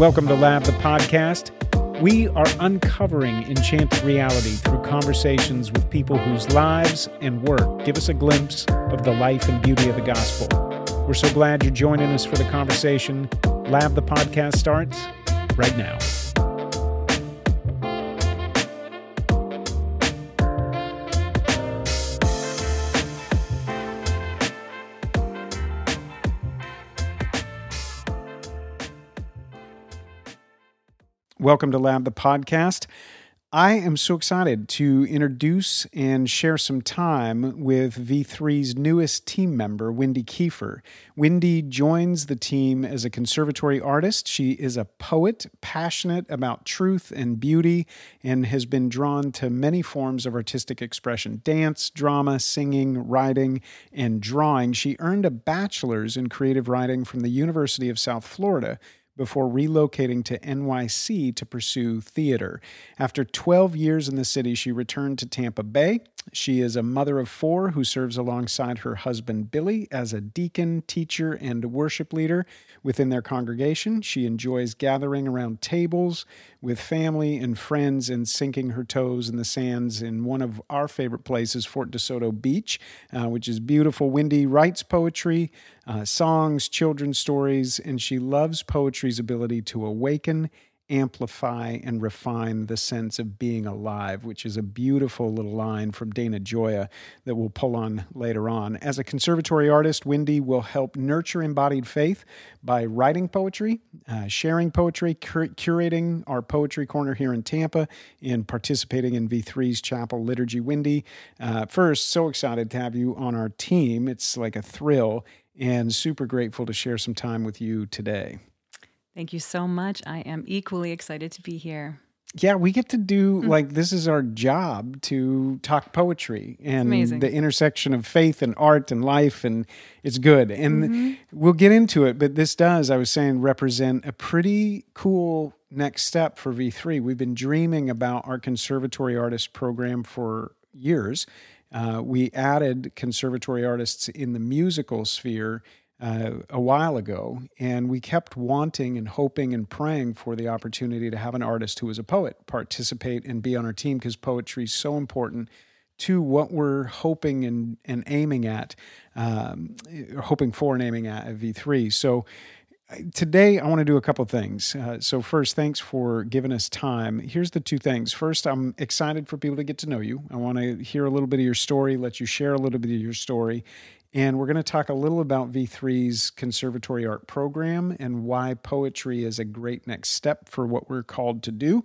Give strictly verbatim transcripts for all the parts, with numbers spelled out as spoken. Welcome to Lab, the podcast. We are uncovering enchanted reality through conversations with people whose lives and work give us a glimpse of the life and beauty of the gospel. We're so glad you're joining us for the conversation. Lab, the podcast starts right now. Welcome to Lab, the podcast. I am so excited to introduce and share some time with V three's newest team member, Wendy Kiefer. Wendy joins the team as a conservatory artist. She is a poet, passionate about truth and beauty, and has been drawn to many forms of artistic expression: dance, drama, singing, writing, and drawing. She earned a bachelor's in creative writing from the University of South Florida, before relocating to N Y C to pursue theater. After twelve years in the city, she returned to Tampa Bay. She is a mother of four who serves alongside her husband, Billy, as a deacon, teacher, and worship leader within their congregation. She enjoys gathering around tables with family and friends and sinking her toes in the sands in one of our favorite places, Fort DeSoto Beach, uh, which is beautiful. Wendy writes poetry, Uh, songs, children's stories, and she loves poetry's ability to awaken, amplify, and refine the sense of being alive, which is a beautiful little line from Dana Gioia that we'll pull on later on. As a conservatory artist, Wendy will help nurture embodied faith by writing poetry, uh, sharing poetry, cur- curating our Poetry Corner here in Tampa, and participating in V three's Chapel Liturgy. Wendy, uh, first, so excited to have you on our team. It's like a thrill. And super grateful to share some time with you today. Thank you so much. I am equally excited to be here. Yeah, we get to do, mm. like, this is our job to talk poetry and the intersection of faith and art and life, and it's good. And mm-hmm. we'll get into it, but this does, I was saying, represent a pretty cool next step for V three. We've been dreaming about our conservatory artist program for years. Uh, we added conservatory artists in the musical sphere uh, a while ago, and we kept wanting and hoping and praying for the opportunity to have an artist who was a poet participate and be on our team, because poetry is so important to what we're hoping and, and aiming at, um, hoping for and aiming at at V three. So today, I want to do a couple things. Uh, so first, thanks for giving us time. Here's the two things. First, I'm excited for people to get to know you. I want to hear a little bit of your story, let you share a little bit of your story. And we're going to talk a little about V three's conservatory art program and why poetry is a great next step for what we're called to do.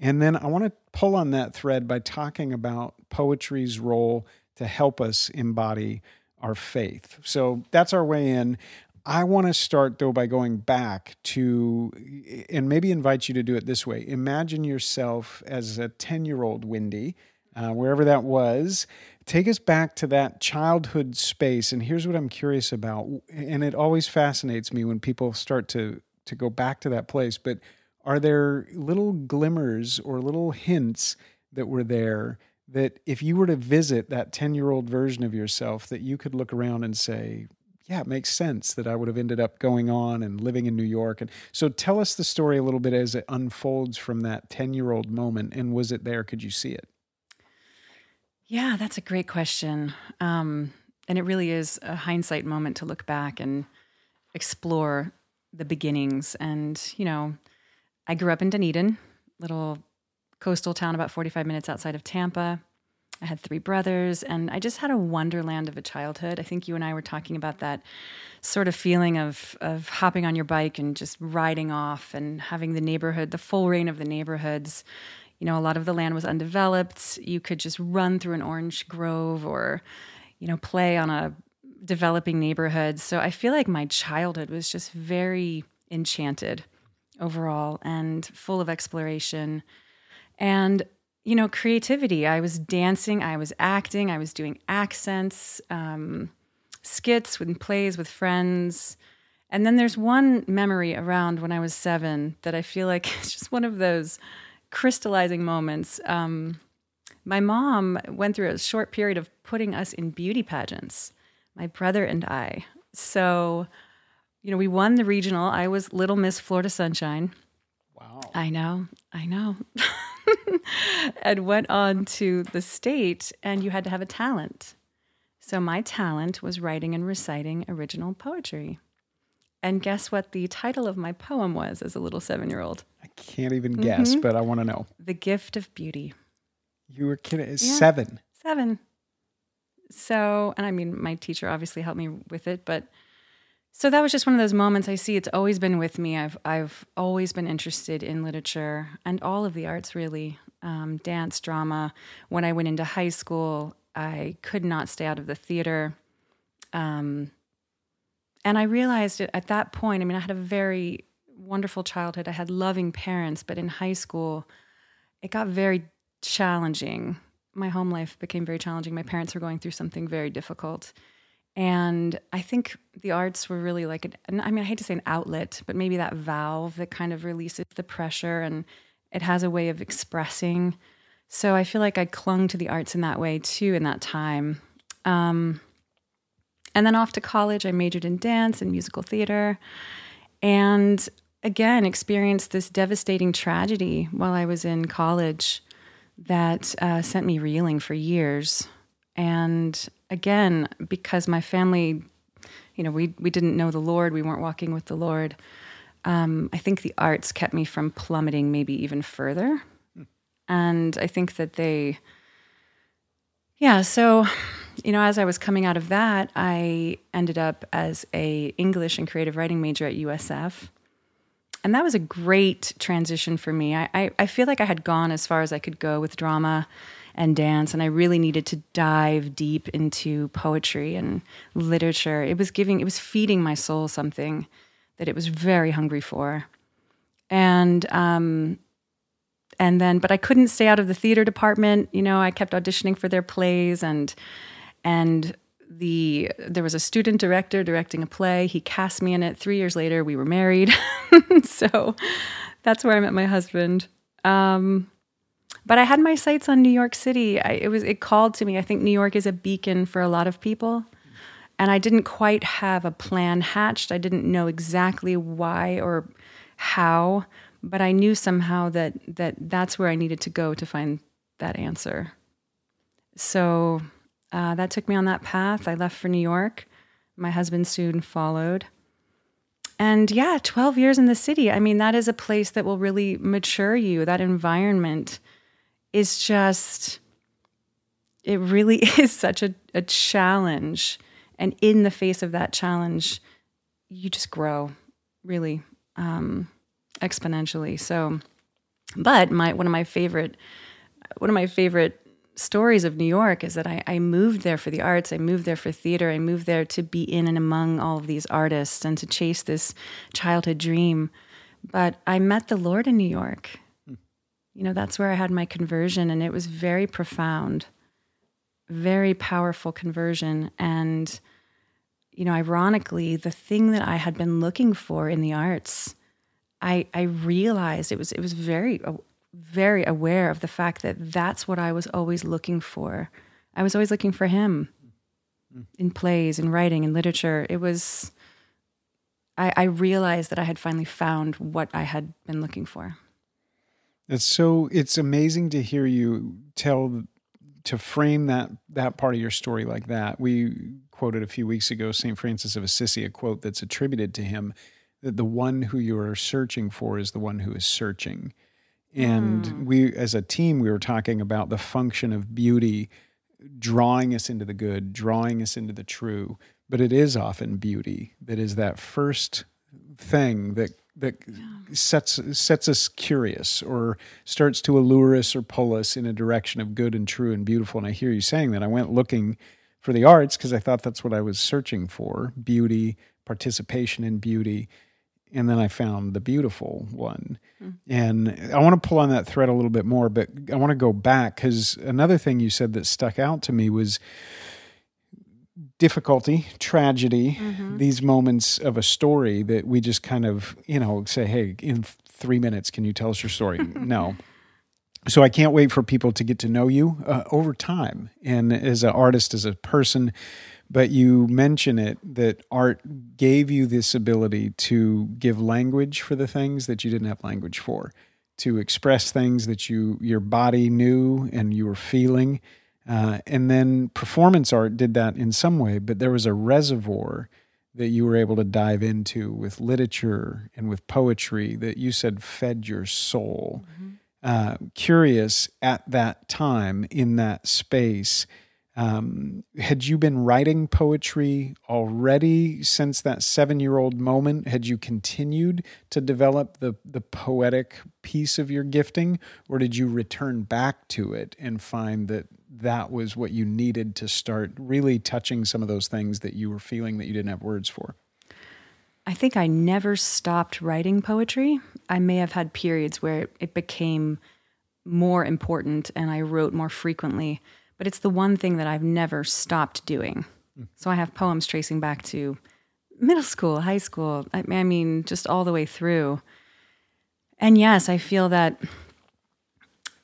And then I want to pull on that thread by talking about poetry's role to help us embody our faith. So that's our way in. I want to start, though, by going back to, and maybe invite you to do it this way. Imagine yourself as a ten-year-old Wendy, uh, wherever that was. Take us back to that childhood space, and here's what I'm curious about, and it always fascinates me when people start to, to go back to that place, but are there little glimmers or little hints that were there that if you were to visit that ten-year-old version of yourself, that you could look around and say, yeah, it makes sense that I would have ended up going on and living in New York. And so tell us the story a little bit as it unfolds from that ten-year-old moment. And was it there? Could you see it? Yeah, that's a great question. Um, and it really is a hindsight moment to look back and explore the beginnings. And, you know, I grew up in Dunedin, little coastal town about forty-five minutes outside of Tampa. I had three brothers, and I just had a wonderland of a childhood. I think you and I were talking about that sort of feeling of of hopping on your bike and just riding off and having the neighborhood, the full reign of the neighborhoods. You know, a lot of the land was undeveloped. You could just run through an orange grove or, you know, play on a developing neighborhood. So I feel like my childhood was just very enchanted overall and full of exploration. And you know, creativity. I was dancing, I was acting, I was doing accents, um, skits and plays with friends. And then there's one memory around when I was seven that I feel like it's just one of those crystallizing moments. Um, my mom went through a short period of putting us in beauty pageants, my brother and I. So, you know, we won the regional. I was Little Miss Florida Sunshine. Wow. I know. I know. And went on to the state, and you had to have a talent. So my talent was writing and reciting original poetry. And guess what the title of my poem was as a little seven-year-old? I can't even mm-hmm. guess, but I want to know. The Gift of Beauty. You were kidding. Yeah. Seven. Seven. So, and I mean, my teacher obviously helped me with it, but so that was just one of those moments I see. It's always been with me. I've I've always been interested in literature and all of the arts, really. Um, dance, drama. When I went into high school, I could not stay out of the theater. Um, and I realized it at that point. I mean, I had a very wonderful childhood. I had loving parents, but in high school, it got very challenging. My home life became very challenging. My parents were going through something very difficult. And I think the arts were really like, an, I mean, I hate to say an outlet, but maybe that valve that kind of releases the pressure, and it has a way of expressing. So I feel like I clung to the arts in that way too in that time. Um, and then off to college, I majored in dance and musical theater, and again, experienced this devastating tragedy while I was in college that uh, sent me reeling for years. And again, because my family, you know, we, we didn't know the Lord, we weren't walking with the Lord, um, I think the arts kept me from plummeting maybe even further. Mm. And I think that they, yeah, so, you know, as I was coming out of that, I ended up as a English and creative writing major at U S F. And that was a great transition for me. I, I, I feel like I had gone as far as I could go with drama and dance, and I really needed to dive deep into poetry and literature. It was giving, it was feeding my soul something that it was very hungry for. And um, and then, but I couldn't stay out of the theater department. You know, I kept auditioning for their plays, and and the there was a student director directing a play. He cast me in it. Three years later, we were married. So that's where I met my husband. Um, But I had my sights on New York City. I, it was it called to me. I think New York is a beacon for a lot of people. And I didn't quite have a plan hatched. I didn't know exactly why or how, but I knew somehow that, that that's where I needed to go to find that answer. So uh, that took me on that path. I left for New York. My husband soon followed. And yeah, twelve years in the city. I mean, that is a place that will really mature you, that environment. It's just, it really is such a, a challenge. And in the face of that challenge, you just grow really um, exponentially. So, but my one of my favorite, one of my favorite stories of New York is that I, I moved there for the arts. I moved there for theater. I moved there to be in and among all of these artists and to chase this childhood dream. But I met the Lord in New York. You know, that's where I had my conversion, and it was very profound, very powerful conversion. And, you know, ironically, the thing that I had been looking for in the arts, I I realized it was it was very, very aware of the fact that that's what I was always looking for. I was always looking for him mm. in plays, in writing, in literature. It was, I, I realized that I had finally found what I had been looking for. It's so it's amazing to hear you tell, to frame that that part of your story like that. We quoted a few weeks ago Saint Francis of Assisi, a quote that's attributed to him, that the one who you are searching for is the one who is searching. And mm. we, as a team, we were talking about the function of beauty drawing us into the good, drawing us into the true. But it is often beauty that is that first thing that that yeah. sets sets us curious or starts to allure us or pull us in a direction of good and true and beautiful. And I hear you saying that. I went looking for the arts because I thought that's what I was searching for, beauty, participation in beauty. And then I found the beautiful one. Mm-hmm. And I want to pull on that thread a little bit more, but I want to go back because another thing you said that stuck out to me was difficulty, tragedy, mm-hmm. these moments of a story that we just kind of, you know, say, hey, in three minutes, can you tell us your story? No. So I can't wait for people to get to know you uh, over time. And as an artist, as a person, But you mention it, that art gave you this ability to give language for the things that you didn't have language for, to express things that you your body knew and you were feeling. Uh, and then performance art did that in some way, but there was a reservoir that you were able to dive into with literature and with poetry that you said fed your soul. Mm-hmm. Uh, curious at that time in that space, um, had you been writing poetry already since that seven-year-old moment? Had you continued to develop the, the poetic piece of your gifting, or did you return back to it and find that that was what you needed to start really touching some of those things that you were feeling that you didn't have words for? I think I never stopped writing poetry. I may have had periods where it became more important and I wrote more frequently, but it's the one thing that I've never stopped doing. Mm. So I have poems tracing back to middle school, high school, I mean, just all the way through. And yes, I feel that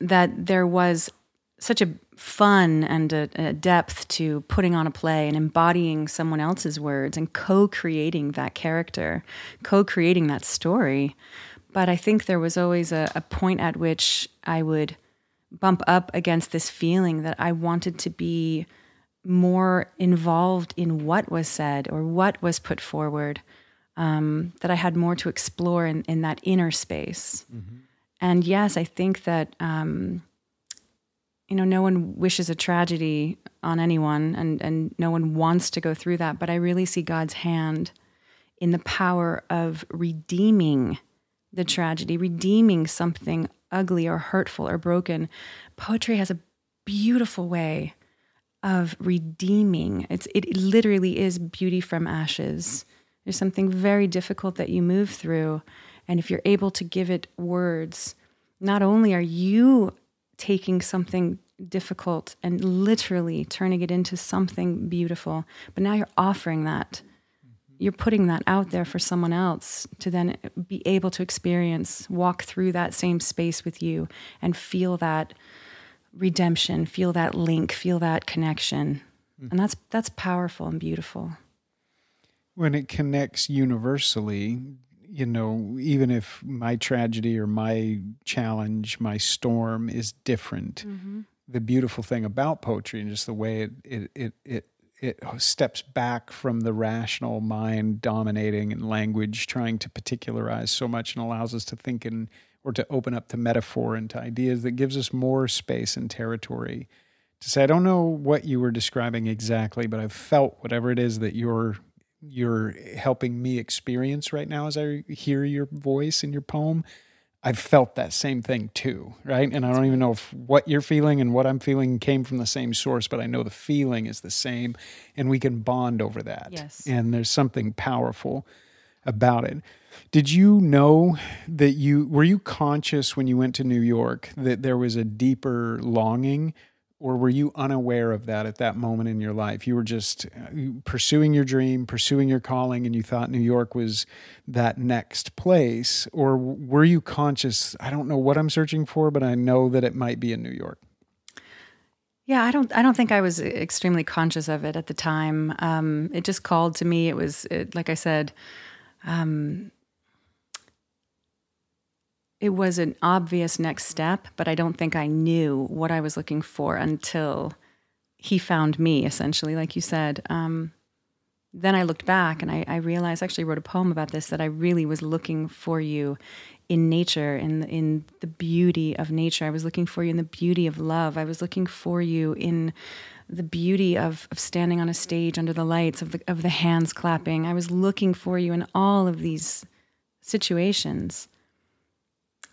that there was such a fun and a, a depth to putting on a play and embodying someone else's words and co-creating that character, co-creating that story. But I think there was always a, a point at which I would bump up against this feeling that I wanted to be more involved in what was said or what was put forward, um, that I had more to explore in, in that inner space. Mm-hmm. And yes, I think that... Um, you know, no one wishes a tragedy on anyone, and, and no one wants to go through that. But I really see God's hand in the power of redeeming the tragedy, redeeming something ugly or hurtful or broken. Poetry has a beautiful way of redeeming. It's it literally is beauty from ashes. There's something very difficult that you move through. And if you're able to give it words, not only are you taking something difficult and literally turning it into something beautiful, but now you're offering that. You're putting that out there for someone else to then be able to experience, walk through that same space with you and feel that redemption, feel that link, feel that connection. Mm-hmm. And that's that's powerful and beautiful. When it connects universally, you know, even if my tragedy or my challenge, my storm is different, mm-hmm. the beautiful thing about poetry and just the way it, it it it it steps back from the rational mind dominating and language trying to particularize so much and allows us to think in or to open up to metaphor and to ideas that gives us more space and territory to say, I don't know what you were describing exactly, but I've felt whatever it is that you're you're helping me experience right now as I hear your voice in your poem. I've felt that same thing too, right? And I don't even know if what you're feeling and what I'm feeling came from the same source, but I know the feeling is the same and we can bond over that. Yes. And there's something powerful about it. Did you know that you, were you conscious when you went to New York that there was a deeper longing? Or were you unaware of that at that moment in your life? You were just pursuing your dream, pursuing your calling, and you thought New York was that next place? Or were you conscious, I don't know what I'm searching for, but I know that it might be in New York? Yeah, I don't I don't think I was extremely conscious of it at the time. Um, it just called to me. It was, it, like I said, um, it was an obvious next step, but I don't think I knew what I was looking for until he found me, essentially, like you said. Um, then I looked back and I, I realized, I actually wrote a poem about this, that I really was looking for you in nature, in, in the beauty of nature. I was looking for you in the beauty of love. I was looking for you in the beauty of, of standing on a stage under the lights, of the, of the hands clapping. I was looking for you in all of these situations.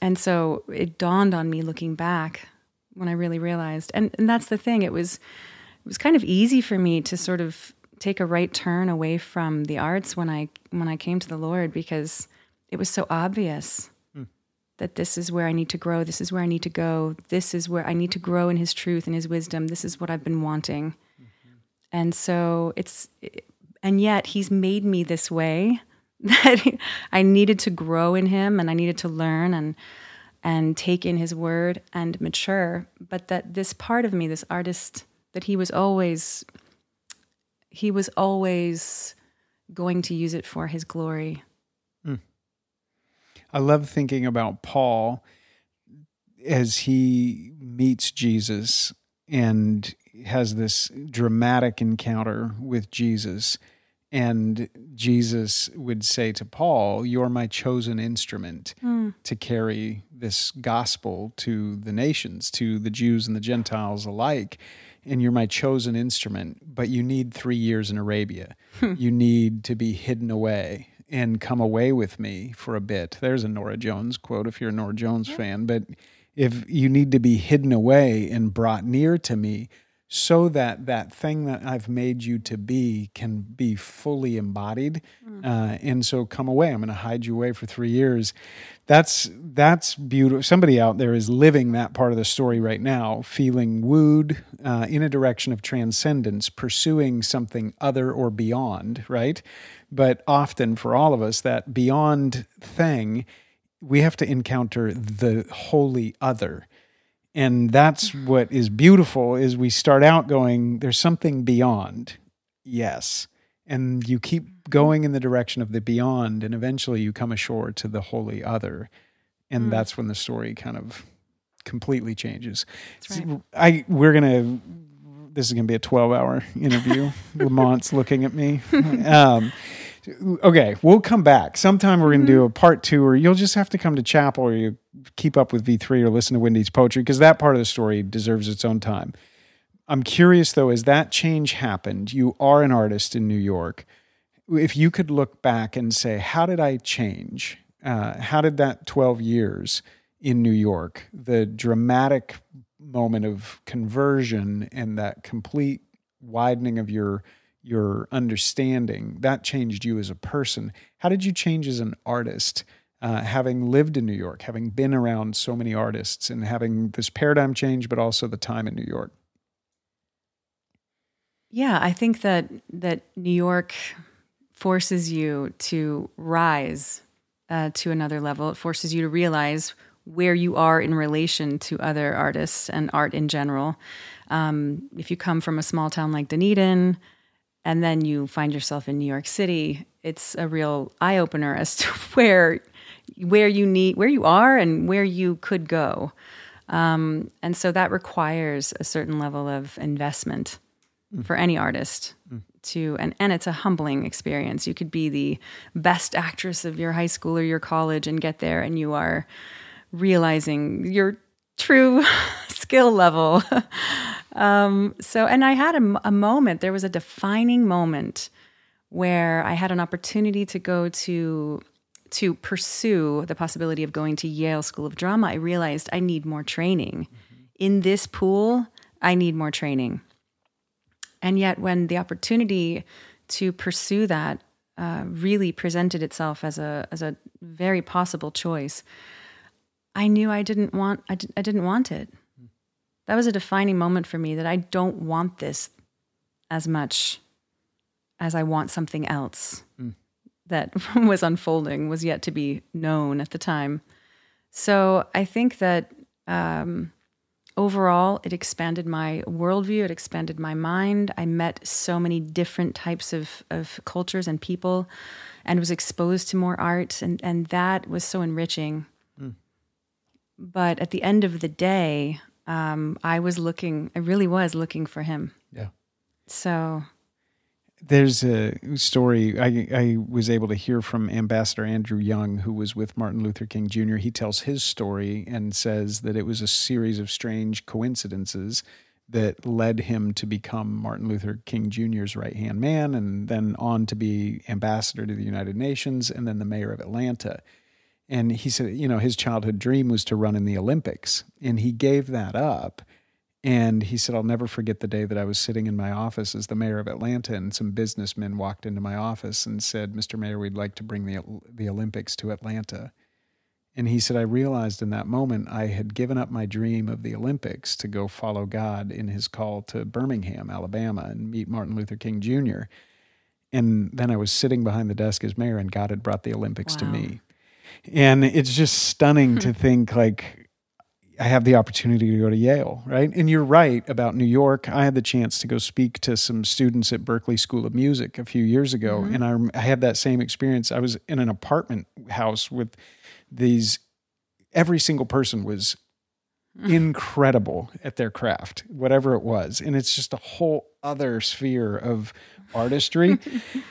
And so it dawned on me looking back when I really realized. And, and that's the thing. It was it was kind of easy for me to sort of take a right turn away from the arts when I when I came to the Lord, because it was so obvious mm. that this is where I need to grow. This is where I need to go. This is where I need to grow in his truth and his wisdom. This is what I've been wanting. Mm-hmm. And so it's, and yet he's made me this way, that I needed to grow in him and I needed to learn and and take in his word and mature, but that this part of me, this artist, that he was always, he was always going to use it for his glory. Mm. I love thinking about Paul as he meets Jesus and has this dramatic encounter with Jesus. And Jesus would say to Paul, "You're my chosen instrument mm. to carry this gospel to the nations, to the Jews and the Gentiles alike. And you're my chosen instrument, but you need three years in Arabia. You need to be hidden away and come away with me for a bit." There's a Norah Jones quote, if you're a Norah Jones yeah. fan. But if you need to be hidden away and brought near to me, so that that thing that I've made you to be can be fully embodied. Mm-hmm. Uh, and so come away. I'm going to hide you away for three years. That's that's beautiful. Somebody out there is living that part of the story right now, feeling wooed uh, in a direction of transcendence, pursuing something other or beyond, right? But often for all of us, that beyond thing, we have to encounter the holy other. And that's what is beautiful, is we start out going, there's something beyond, yes. And you keep going in the direction of the beyond, and eventually you come ashore to the holy other. And mm. that's when the story kind of completely changes. That's right. So I, we're going to, this is going to be a twelve-hour interview. Lamont's looking at me. Um Okay, we'll come back. Sometime we're going to mm-hmm. do a part two, or you'll just have to come to chapel, or you keep up with V three, or listen to Wendy's poetry, because that part of the story deserves its own time. I'm curious, though, as that change happened, you are an artist in New York. If you could look back and say, how did I change? Uh, how did that twelve years in New York, the dramatic moment of conversion and that complete widening of your your understanding, that changed you as a person. How did you change as an artist, uh, having lived in New York, having been around so many artists, and having this paradigm change, but also the time in New York? Yeah, I think that that New York forces you to rise uh, to another level. It forces you to realize where you are in relation to other artists and art in general. Um, if you come from a small town like Dunedin, and then you find yourself in New York City, it's a real eye-opener as to where where you need, where you are and where you could go. Um, and so that requires a certain level of investment mm. for any artist mm. to, and, and it's a humbling experience. You could be the best actress of your high school or your college and get there and you are realizing your true skill level. Um, so, and I had a, a moment, there was a defining moment where I had an opportunity to go to, to pursue the possibility of going to Yale School of Drama. I realized I need more training. Mm-hmm. In this pool, I need more training. And yet when the opportunity to pursue that uh, really presented itself as a, as a very possible choice, I knew I didn't want, I, di- I didn't want it. That was a defining moment for me, that I don't want this as much as I want something else mm. that was unfolding, was yet to be known at the time. So I think that um, overall it expanded my worldview, it expanded my mind. I met so many different types of, of cultures and people, and was exposed to more art, and, and that was so enriching. Mm. But at the end of the day, Um, I was looking, I really was looking for him. Yeah. So. There's a story I, I was able to hear from Ambassador Andrew Young, who was with Martin Luther King Junior He tells his story and says that it was a series of strange coincidences that led him to become Martin Luther King Junior's right-hand man, and then on to be ambassador to the United Nations and then the mayor of Atlanta. And he said, you know, his childhood dream was to run in the Olympics. And he gave that up. And he said, I'll never forget the day that I was sitting in my office as the mayor of Atlanta, and some businessmen walked into my office and said, "Mister Mayor, we'd like to bring the, the Olympics to Atlanta." And he said, I realized in that moment I had given up my dream of the Olympics to go follow God in his call to Birmingham, Alabama, and meet Martin Luther King Junior And then I was sitting behind the desk as mayor, and God had brought the Olympics wow. to me. And it's just stunning to think, like, I have the opportunity to go to Yale, right? And you're right about New York. I had the chance to go speak to some students at Berklee School of Music a few years ago, mm-hmm. and I, I had that same experience. I was in an apartment house with these, every single person was incredible at their craft, whatever it was. And it's just a whole other sphere of artistry.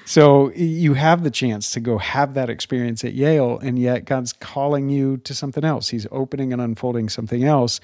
So you have the chance to go have that experience at Yale, and yet God's calling you to something else. He's opening and unfolding something else.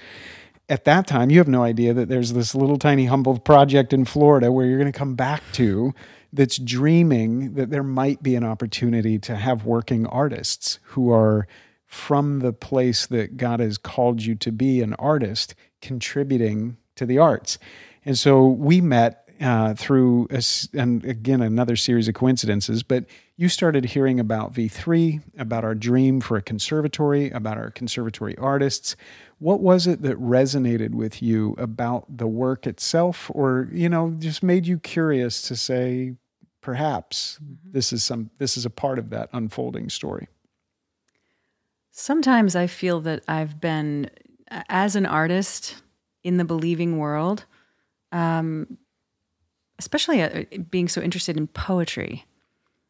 At that time, you have no idea that there's this little tiny humble project in Florida where you're going to come back to that's dreaming that there might be an opportunity to have working artists who are from the place that God has called you to be an artist, contributing to the arts. And so we met uh, through, a, and again, another series of coincidences, but you started hearing about V three, about our dream for a conservatory, about our conservatory artists. What was it that resonated with you about the work itself, or, you know, just made you curious to say, perhaps mm-hmm. this is some, this is a part of that unfolding story? Sometimes I feel that I've been, as an artist in the believing world, um, especially being so interested in poetry,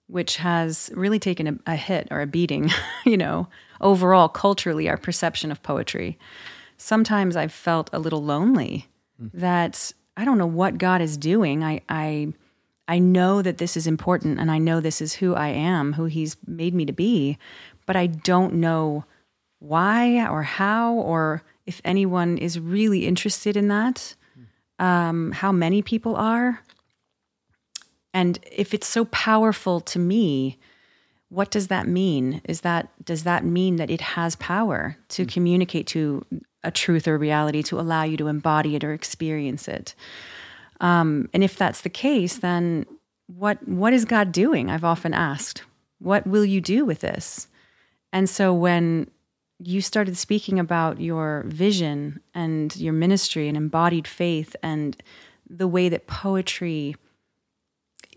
which has really taken a, a hit or a beating, you know, overall culturally, our perception of poetry. Sometimes I've felt a little lonely, mm-hmm. that I don't know what God is doing. I, I, I know that this is important, and I know this is who I am, who He's made me to be, but I don't know why or how, or if anyone is really interested in that, um, how many people are. And if it's so powerful to me, what does that mean? Is that, does that mean that it has power to mm-hmm. communicate to a truth or reality, to allow you to embody it or experience it? Um, and if that's the case, then what what is God doing? I've often asked, what will you do with this? And so when you started speaking about your vision and your ministry and embodied faith and the way that poetry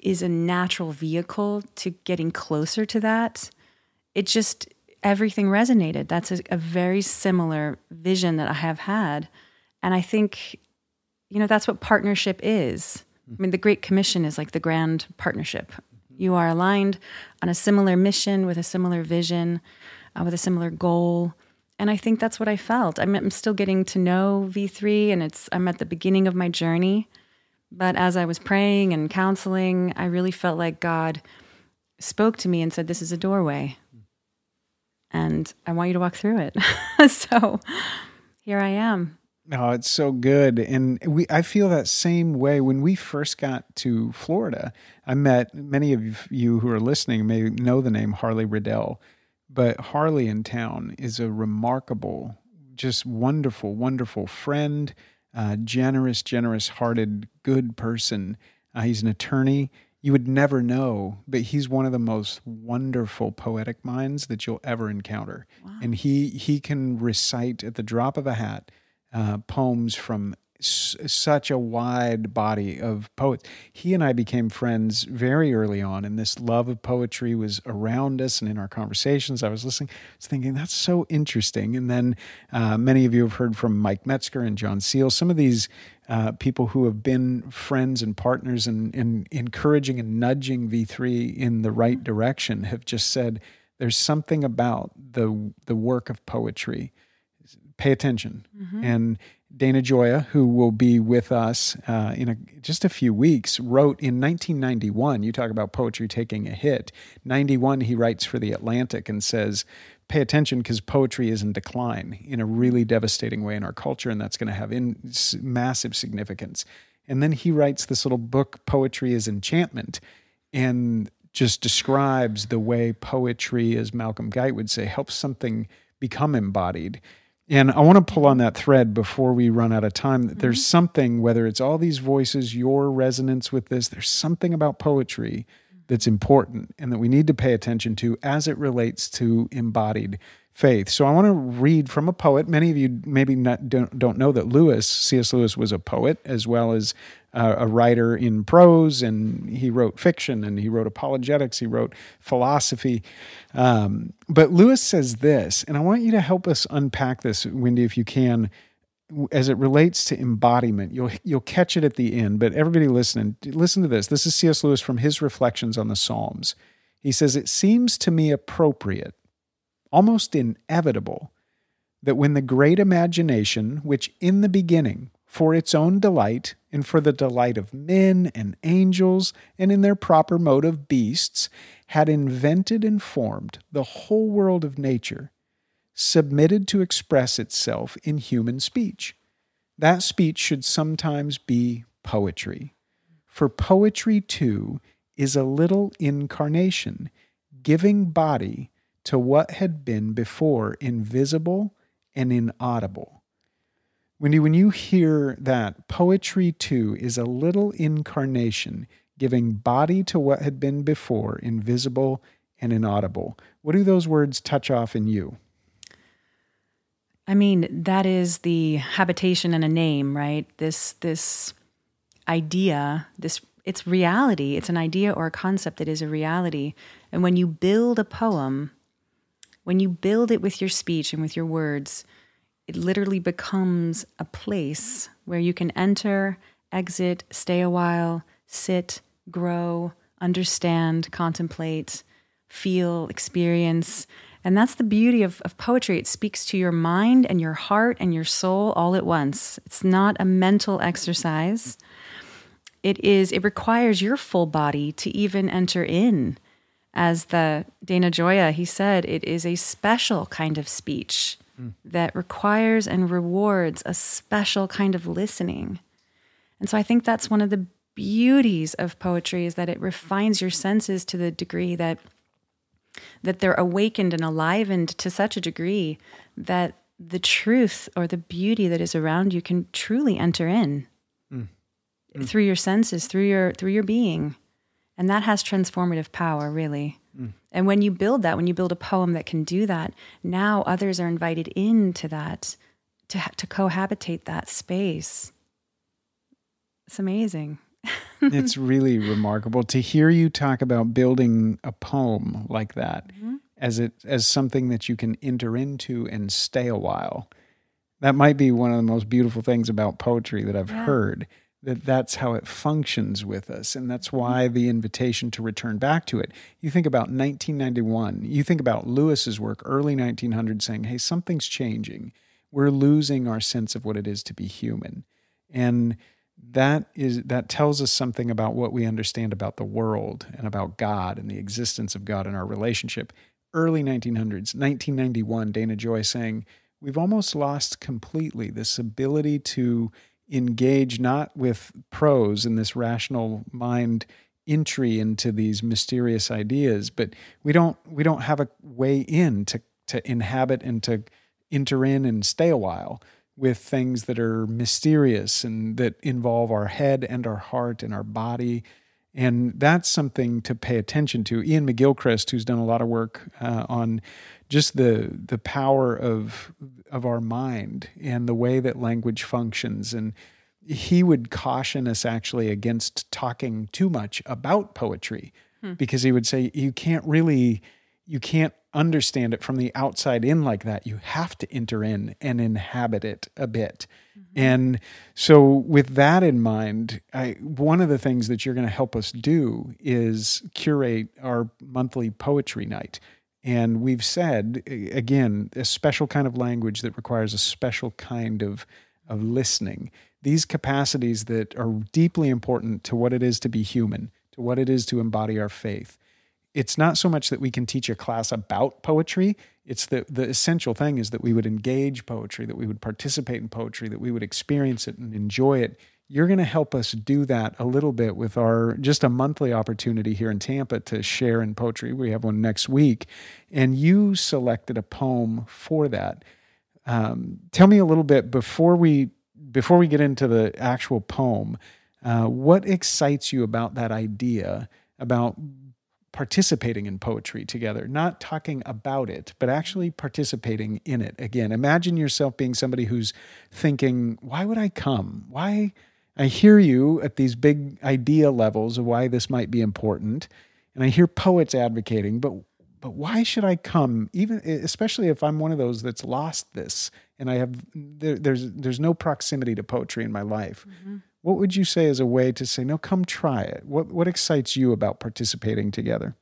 is a natural vehicle to getting closer to that, it just, everything resonated. That's a, a very similar vision that I have had. And I think, you know, that's what partnership is. I mean, the Great Commission is like the grand partnership. You are aligned on a similar mission with a similar vision, uh, with a similar goal. And I think that's what I felt. I'm, I'm still getting to know V three, and it's I'm at the beginning of my journey. But as I was praying and counseling, I really felt like God spoke to me and said, this is a doorway, and I want you to walk through it. So here I am. No, it's so good. And we I feel that same way. When we first got to Florida, I met many of you who are listening may know the name Harley Riddell, but Harley in town is a remarkable, just wonderful, wonderful friend, uh, generous, generous-hearted, good person. Uh, he's an attorney. You would never know, but he's one of the most wonderful poetic minds that you'll ever encounter. Wow. And he he can recite at the drop of a hat Uh, poems from s- such a wide body of poets. He and I became friends very early on, and this love of poetry was around us and in our conversations. I was listening, I was thinking, that's so interesting. And then uh, many of you have heard from Mike Metzger and John Seal, some of these uh, people who have been friends and partners and, and encouraging and nudging V three in the right direction have just said, there's something about the the work of poetry. Pay attention. Mm-hmm. And Dana Gioia, who will be with us uh, in a, just a few weeks, wrote in nineteen ninety-one, you talk about poetry taking a hit, ninety-one he writes for The Atlantic and says, pay attention because poetry is in decline in a really devastating way in our culture, and that's going to have in, massive significance. And then he writes this little book, Poetry is Enchantment, and just describes the way poetry, as Malcolm Guite would say, helps something become embodied. And I want to pull on that thread before we run out of time. That there's something, whether it's all these voices, your resonance with this, there's something about poetry that's important and that we need to pay attention to as it relates to embodied faith. So I want to read from a poet. Many of you maybe not, don't, don't know that Lewis, C S. Lewis, was a poet as well as uh, a writer in prose, and he wrote fiction, and he wrote apologetics, he wrote philosophy. Um, but Lewis says this, and I want you to help us unpack this, Wendy, if you can, as it relates to embodiment. You'll you'll catch it at the end, but everybody listening, listen to this. This is C S. Lewis from his reflections on the Psalms. He says, "It seems to me appropriate, almost inevitable, that when the great imagination, which in the beginning, for its own delight and for the delight of men and angels and in their proper mode of beasts, had invented and formed the whole world of nature, submitted to express itself in human speech. That speech should sometimes be poetry. For poetry, too, is a little incarnation, giving body to what had been before invisible and inaudible." Wendy, when you hear that, poetry, too, is a little incarnation, giving body to what had been before invisible and inaudible. What do those words touch off in you? I mean, that is the habitation and a name, right? This this idea, this it's reality. It's an idea or a concept that is a reality. And when you build a poem, when you build it with your speech and with your words, it literally becomes a place where you can enter, exit, stay a while, sit, grow, understand, contemplate, feel, experience. And that's the beauty of, of poetry. It speaks to your mind and your heart and your soul all at once. It's not a mental exercise. It is. It requires your full body to even enter in. As the Dana Gioia, he said, it is a special kind of speech mm. that requires and rewards a special kind of listening. And so I think that's one of the beauties of poetry, is that it refines your senses to the degree that that they're awakened and alivened to such a degree that the truth or the beauty that is around you can truly enter in mm. Mm. through your senses, through your through your being. And that has transformative power, really. Mm. And when you build that, when you build a poem that can do that, now others are invited into that, to ha- to cohabitate that space. It's amazing. It's really remarkable to hear you talk about building a poem like that mm-hmm. as it as something that you can enter into and stay a while. That might be one of the most beautiful things about poetry that I've yeah. heard, that that's how it functions with us, and that's why mm-hmm. the invitation to return back to it. You think about nineteen ninety-one, you think about Lewis's work, early nineteen hundred, saying, hey, something's changing. We're losing our sense of what it is to be human. And That is that tells us something about what we understand about the world and about God and the existence of God in our relationship. Early nineteen hundreds, nineteen ninety-one, Dana Gioia saying, we've almost lost completely this ability to engage not with prose and this rational mind entry into these mysterious ideas, but we don't we don't have a way in to, to inhabit and to enter in and stay a while with things that are mysterious and that involve our head and our heart and our body. And that's something to pay attention to. Ian McGilchrist, who's done a lot of work uh, on just the the power of of our mind and the way that language functions. And he would caution us actually against talking too much about poetry hmm. because he would say, you can't really, you can't understand it from the outside in like that. You have to enter in and inhabit it a bit. Mm-hmm. And so with that in mind, I, one of the things that you're going to help us do is curate our monthly poetry night. And we've said, again, a special kind of language that requires a special kind of, of listening. These capacities that are deeply important to what it is to be human, to what it is to embody our faith. It's not so much that we can teach a class about poetry. It's that the essential thing is that we would engage poetry, that we would participate in poetry, that we would experience it and enjoy it. You're going to help us do that a little bit with our just a monthly opportunity here in Tampa to share in poetry. We have one next week. And you selected a poem for that. Um, tell me a little bit before we before we get into the actual poem, uh, what excites you about that idea, about participating in poetry together, not talking about it, but actually participating in it. Again, imagine yourself being somebody who's thinking, why would I come? Why? I hear you at these big idea levels of why this might be important. And I hear poets advocating, but but why should I come? Even especially if I'm one of those that's lost this and I have there, there's there's no proximity to poetry in my life. Mm-hmm. What would you say as a way to say, no, come try it? What what excites you about participating together?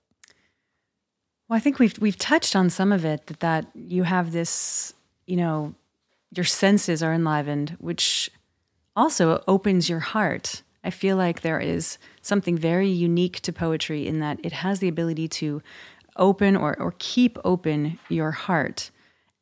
Well, I think we've we've touched on some of it, that that you have this, you know, your senses are enlivened, which also opens your heart. I feel like there is something very unique to poetry in that it has the ability to open or, or keep open your heart.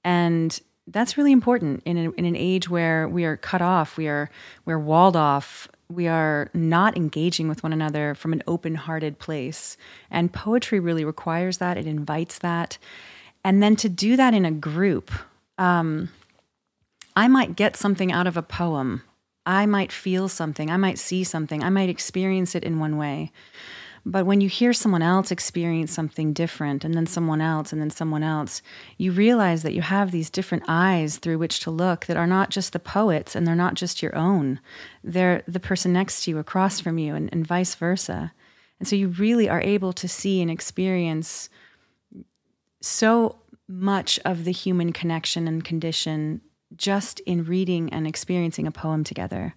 And that's really important in, a, in an age where we are cut off, we are we're walled off, we are not engaging with one another from an open-hearted place. And poetry really requires that, it invites that. And then to do that in a group, um, I might get something out of a poem. I might feel something, I might see something, I might experience it in one way. But when you hear someone else experience something different, and then someone else, and then someone else, you realize that you have these different eyes through which to look that are not just the poet's, and they're not just your own. They're the person next to you, across from you, and, and vice versa. And so you really are able to see and experience so much of the human connection and condition just in reading and experiencing a poem together.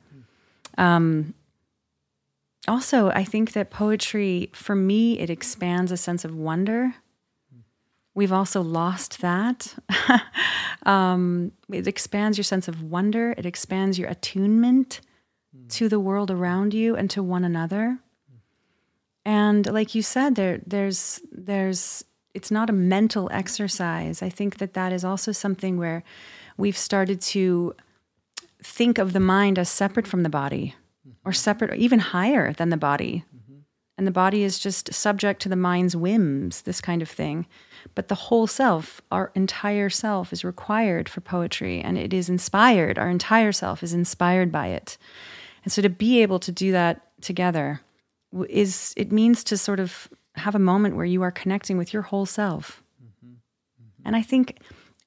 Um, also, I think that poetry, for me, it expands a sense of wonder. We've also lost that. um, it expands your sense of wonder. It expands your attunement mm. to the world around you and to one another. Mm. And like you said, there, there's, there's, it's not a mental exercise. I think that that is also something where we've started to think of the mind as separate from the body, or separate, or even higher than the body. Mm-hmm. And the body is just subject to the mind's whims, this kind of thing. But the whole self, our entire self, is required for poetry, and it is inspired. Our entire self is inspired by it. And so to be able to do that together is, it means to sort of have a moment where you are connecting with your whole self. Mm-hmm. Mm-hmm. And I think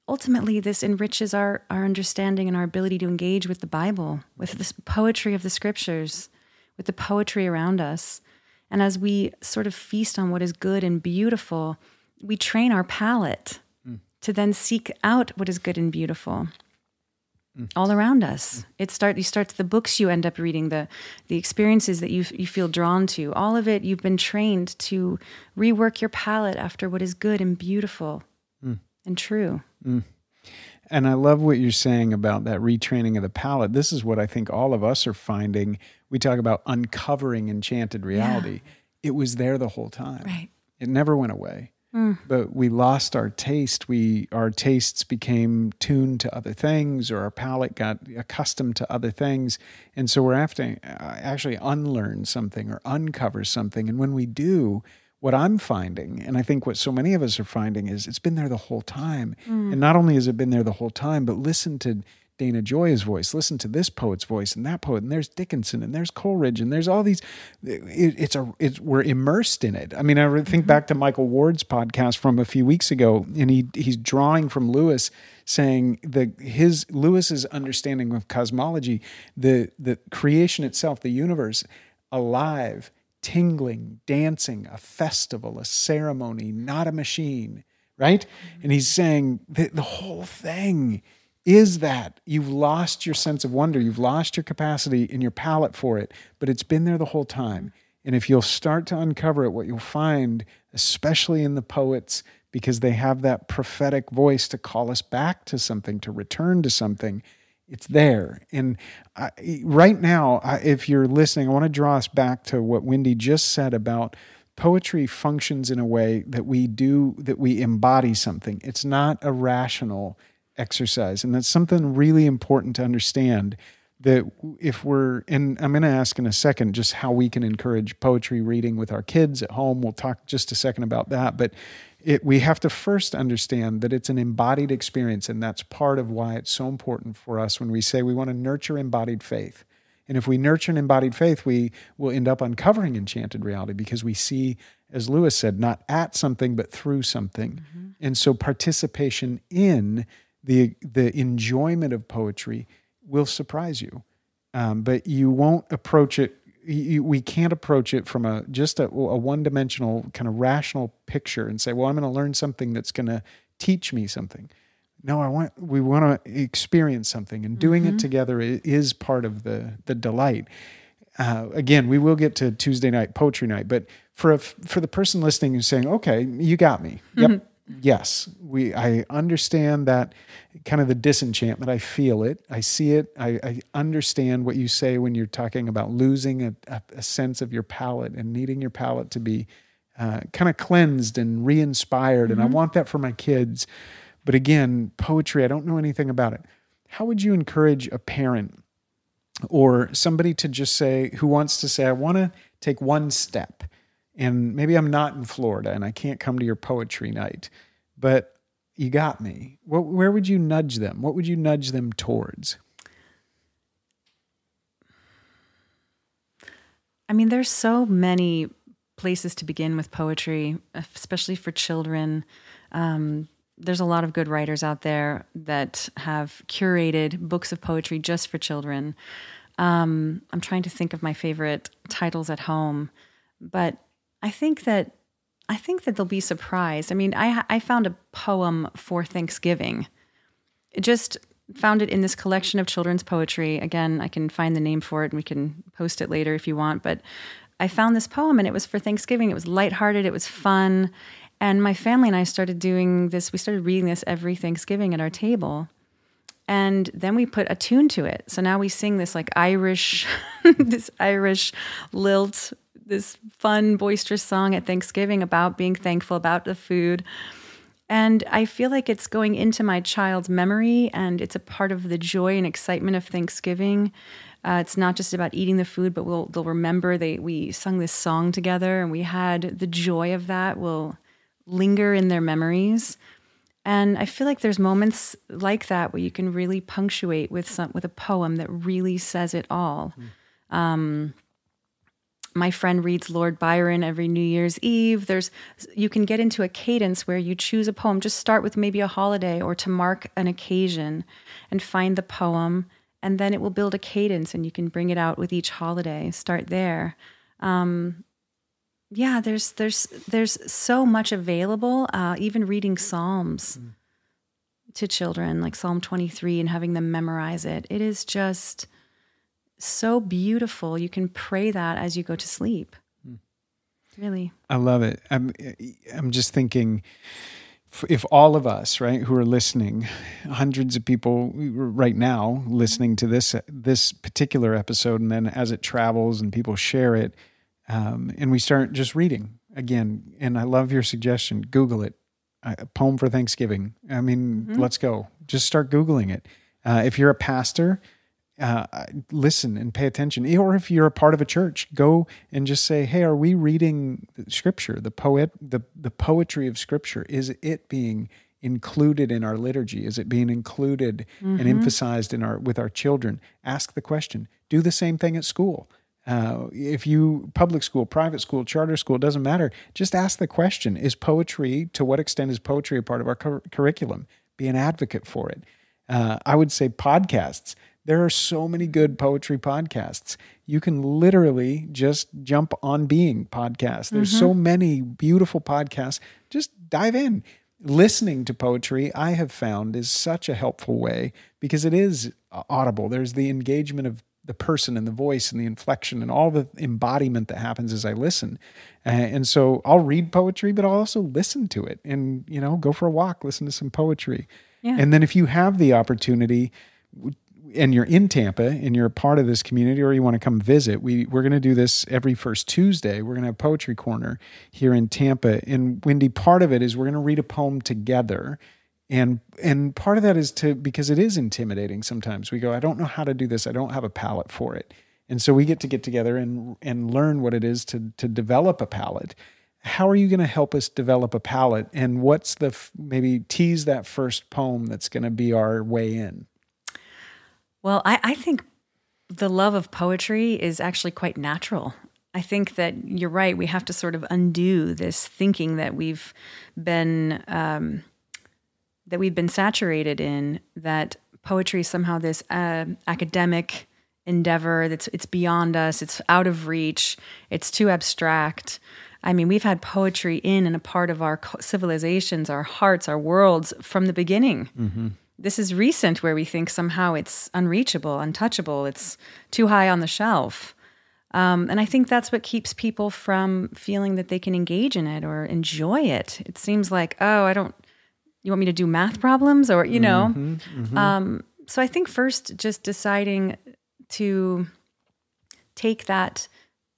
ultimately, this enriches our, our understanding and our ability to engage with the Bible, with this poetry of the scriptures, with the poetry around us. And as we sort of feast on what is good and beautiful, we train our palate mm. to then seek out what is good and beautiful mm. all around us. Mm. It start you start the books you end up reading, the the experiences that you you feel drawn to. All of it, you've been trained to rework your palate after what is good and beautiful mm. and true. Mm. And I love what you're saying about that retraining of the palate. This is what I think all of us are finding. We talk about uncovering enchanted reality. Yeah. It was there the whole time. Right. It never went away. Mm. But we lost our taste. We our tastes became tuned to other things, or our palate got accustomed to other things. And so we're having to actually unlearn something or uncover something. And when we do, what I'm finding, and I think what so many of us are finding, is it's been there the whole time. Mm. And not only has it been there the whole time, but listen to Dana Gioia's voice, listen to this poet's voice and that poet, and there's Dickinson and there's Coleridge and there's all these. It, it's a it's we're immersed in it. I mean, I think mm-hmm. back to Michael Ward's podcast from a few weeks ago, and he he's drawing from Lewis, saying the his Lewis's understanding of cosmology, the the creation itself, the universe, alive, tingling, dancing, a festival, a ceremony, not a machine, right? Mm-hmm. And he's saying that the whole thing is that. You've lost your sense of wonder. You've lost your capacity and your palate for it, but it's been there the whole time. And if you'll start to uncover it, what you'll find, especially in the poets, because they have that prophetic voice to call us back to something, to return to something, it's there. And I, right now, I, if you're listening, I want to draw us back to what Wendy just said about poetry functions in a way that we do, that we embody something. It's not a rational exercise. And that's something really important to understand, that if we're, and I'm going to ask in a second just how we can encourage poetry reading with our kids at home. We'll talk just a second about that. But It, we have to first understand that it's an embodied experience, and that's part of why it's so important for us when we say we want to nurture embodied faith. And if we nurture an embodied faith, we will end up uncovering enchanted reality because we see, as Lewis said, not at something, but through something. Mm-hmm. And so participation in the the enjoyment of poetry will surprise you. Um, but you won't approach it, you, we can't approach it from a just a, a one-dimensional kind of rational picture and say, well, I'm going to learn something that's going to teach me something. No, I want. We want to experience something, and doing mm-hmm. it together is part of the the delight. Uh, again, we will get to Tuesday night poetry night, but for a, for the person listening who's saying, "Okay, you got me. Yep, mm-hmm. yes, we. I understand that kind of the disenchantment. I feel it. I see it. I, I understand what you say when you're talking about losing a, a, a sense of your palate and needing your palate to be uh, kind of cleansed and re-inspired. Mm-hmm. And I want that for my kids." But again, poetry, I don't know anything about it. How would you encourage a parent or somebody to just say, who wants to say, I want to take one step, and maybe I'm not in Florida and I can't come to your poetry night, but you got me. Where would you nudge them? What would you nudge them towards? I mean, there's so many places to begin with poetry, especially for children. Um, There's a lot of good writers out there that have curated books of poetry just for children. Um, I'm trying to think of my favorite titles at home, but I think that I think that they'll be surprised. I mean, I I found a poem for Thanksgiving. It just found it in this collection of children's poetry. Again, I can find the name for it, and we can post it later if you want. But I found this poem, and it was for Thanksgiving. It was lighthearted. It was fun. And my family and I started doing this. We started reading this every Thanksgiving at our table. And then we put a tune to it. So now we sing this like Irish, this Irish lilt, this fun, boisterous song at Thanksgiving about being thankful about the food. And I feel like it's going into my child's memory, and it's a part of the joy and excitement of Thanksgiving. Uh, it's not just about eating the food, but we'll, they'll remember they we sung this song together, and we had the joy of that. We'll linger in their memories. And I feel like there's moments like that where you can really punctuate with some, with a poem that really says it all. Mm. Um, my friend reads Lord Byron every New Year's Eve. There's, you can get into a cadence where you choose a poem. Just start with maybe a holiday or to mark an occasion and find the poem, and then it will build a cadence, and you can bring it out with each holiday. Start there. Um, Yeah, there's there's there's so much available. Uh, even reading Psalms mm. to children, like Psalm twenty-three, and having them memorize it, it is just so beautiful. You can pray that as you go to sleep. Mm. Really, I love it. I'm I'm just thinking, if all of us, right, who are listening, hundreds of people right now listening to this this particular episode, and then as it travels and people share it. Um, and we start just reading again. And I love your suggestion. Google it. Uh, poem for Thanksgiving. I mean, mm-hmm. let's go. Just start Googling it. Uh, if you're a pastor, uh, listen and pay attention. Or if you're a part of a church, go and just say, hey, are we reading Scripture? The poet, the, the poetry of Scripture, is it being included in our liturgy? Is it being included mm-hmm. and emphasized in our with our children? Ask the question. Do the same thing at school. Uh, if you, public school, private school, charter school, doesn't matter. Just ask the question, is poetry, to what extent is poetry a part of our cur- curriculum? Be an advocate for it. Uh, I would say podcasts. There are so many good poetry podcasts. You can literally just jump on Being podcasts. There's mm-hmm. so many beautiful podcasts. Just dive in. Listening to poetry, I have found, is such a helpful way because it is audible. There's the engagement of the person and the voice and the inflection and all the embodiment that happens as I listen. Uh, and so I'll read poetry, but I'll also listen to it and, you know, go for a walk, listen to some poetry. Yeah. And then if you have the opportunity and you're in Tampa and you're a part of this community or you want to come visit, we, we're going to do this every first Tuesday. We're going to have Poetry Corner here in Tampa. And Wendy, part of it is we're going to read a poem together. And and part of that is to because it is intimidating sometimes. We go, I don't know how to do this. I don't have a palate for it. And so we get to get together and and learn what it is to to develop a palate. How are you going to help us develop a palate? And what's the, maybe tease that first poem that's going to be our way in? Well, I, I think the love of poetry is actually quite natural. I think that you're right. We have to sort of undo this thinking that we've been um, that we've been saturated in, that poetry is somehow this uh, academic endeavor that's it's beyond us, it's out of reach, it's too abstract. I mean, we've had poetry in and a part of our civilizations, our hearts, our worlds from the beginning. Mm-hmm. This is recent where we think somehow it's unreachable, untouchable, it's too high on the shelf. Um, and I think that's what keeps people from feeling that they can engage in it or enjoy it. It seems like, oh, I don't, you want me to do math problems or, you know. Mm-hmm, mm-hmm. Um, so I think first just deciding to take that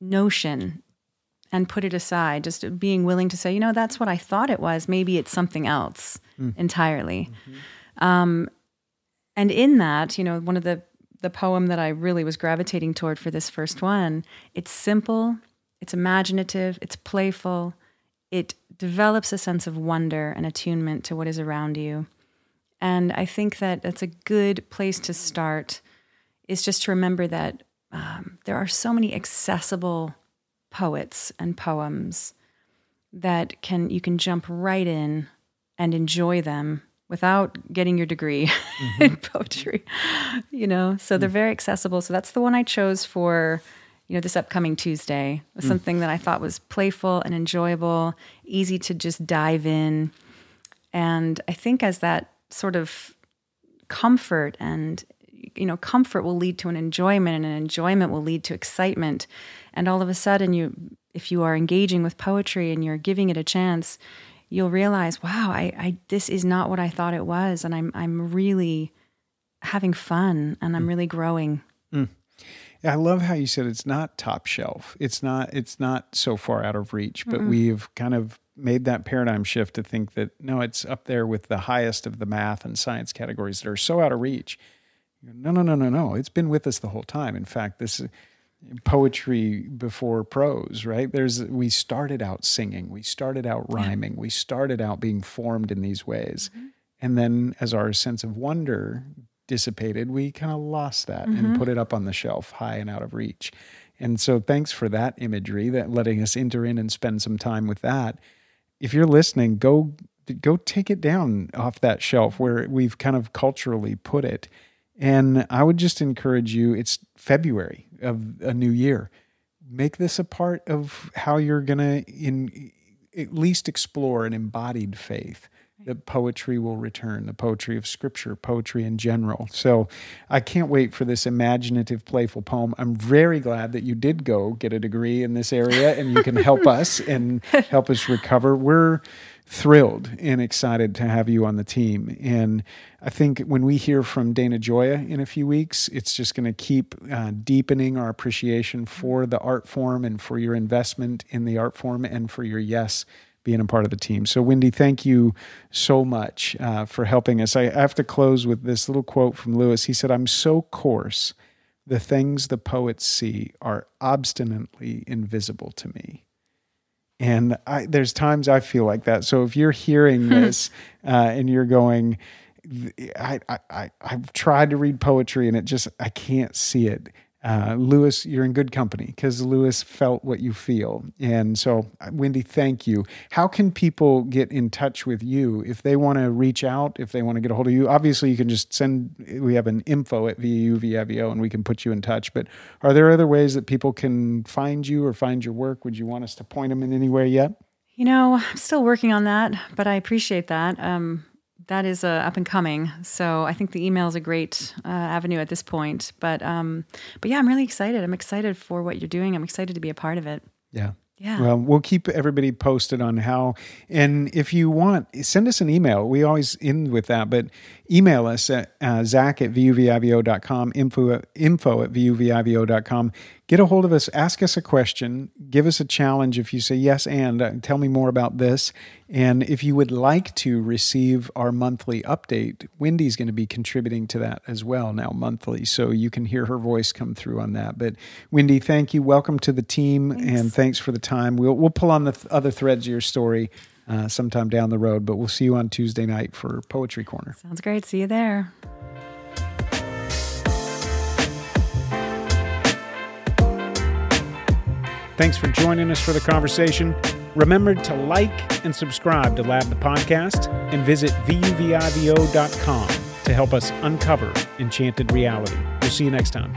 notion and put it aside, just being willing to say, you know, that's what I thought it was. Maybe it's something else mm. entirely. Mm-hmm. Um, and in that, you know, one of the, the poem that I really was gravitating toward for this first one, it's simple, it's imaginative, it's playful, it develops a sense of wonder and attunement to what is around you. And I think that that's a good place to start, is just to remember that um, there are so many accessible poets and poems that can you can jump right in and enjoy them without getting your degree mm-hmm. in poetry, you know, so they're very accessible. So that's the one I chose for, you know, this upcoming Tuesday, was mm. something that I thought was playful and enjoyable, easy to just dive in. And I think as that sort of comfort and, you know, comfort will lead to an enjoyment, and an enjoyment will lead to excitement. And all of a sudden, you, if you are engaging with poetry and you're giving it a chance, you'll realize, wow, I, I this is not what I thought it was, and I'm I'm really having fun, and I'm mm. really growing. Mm. I love how you said it's not top shelf. It's not it's not so far out of reach, but mm-hmm. we've kind of made that paradigm shift to think that, no, it's up there with the highest of the math and science categories that are so out of reach. No, no, no, no, no. It's been with us the whole time. In fact, this is poetry before prose, right? There's we started out singing, we started out rhyming, yeah. we started out being formed in these ways. Mm-hmm. And then as our sense of wonder dissipated, we kind of lost that mm-hmm. and put it up on the shelf, high and out of reach. And so thanks for that imagery, that letting us enter in and spend some time with that. If you're listening, go go take it down off that shelf where we've kind of culturally put it. And I would just encourage you, it's February of a new year. Make this a part of how you're going to in at least explore an embodied faith. The poetry will return, the poetry of scripture, poetry in general. So I can't wait for this imaginative, playful poem. I'm very glad that you did go get a degree in this area, and you can help us and help us recover. We're thrilled and excited to have you on the team. And I think when we hear from Dana Gioia in a few weeks, it's just going to keep uh, deepening our appreciation for the art form and for your investment in the art form and for your yes being a part of the team. So Wendy, thank you so much uh, for helping us. I have to close with this little quote from Lewis. He said, "I'm so coarse, the things the poets see are obstinately invisible to me." And I, there's times I feel like that. So if you're hearing this uh, and you're going, I, I, I, I've tried to read poetry and it just, I can't see it. Uh, Lewis, you're in good company, because Lewis felt what you feel. And so, Wendy, thank you. How can people get in touch with you if they want to reach out, if they want to get a hold of you? Obviously, you can just send, we have an info at V U V I V O, and we can put you in touch. But are there other ways that people can find you or find your work? Would you want us to point them in anywhere yet? You know, I'm still working on that, but I appreciate that. Um, that is uh, up and coming. So I think the email is a great uh, avenue at this point. But um, but yeah, I'm really excited. I'm excited for what you're doing. I'm excited to be a part of it. Yeah. Yeah. Well, we'll keep everybody posted on how, and if you want, send us an email. We always end with that, but email us at uh, Zach at V U V I V O dot com, info at, info at V U V I V O dot com. Get a hold of us, ask us a question, give us a challenge. If you say yes, and uh, tell me more about this. And if you would like to receive our monthly update, Wendy's going to be contributing to that as well now monthly. So you can hear her voice come through on that. But Wendy, thank you. Welcome to the team. Thanks. And thanks for the time. We'll we'll pull on the th- other threads of your story uh, sometime down the road, but we'll see you on Tuesday night for Poetry Corner. Sounds great. See you there. Thanks for joining us for the conversation. Remember to like and subscribe to Lab the Podcast and visit V U V I V O dot com to help us uncover enchanted reality. We'll see you next time.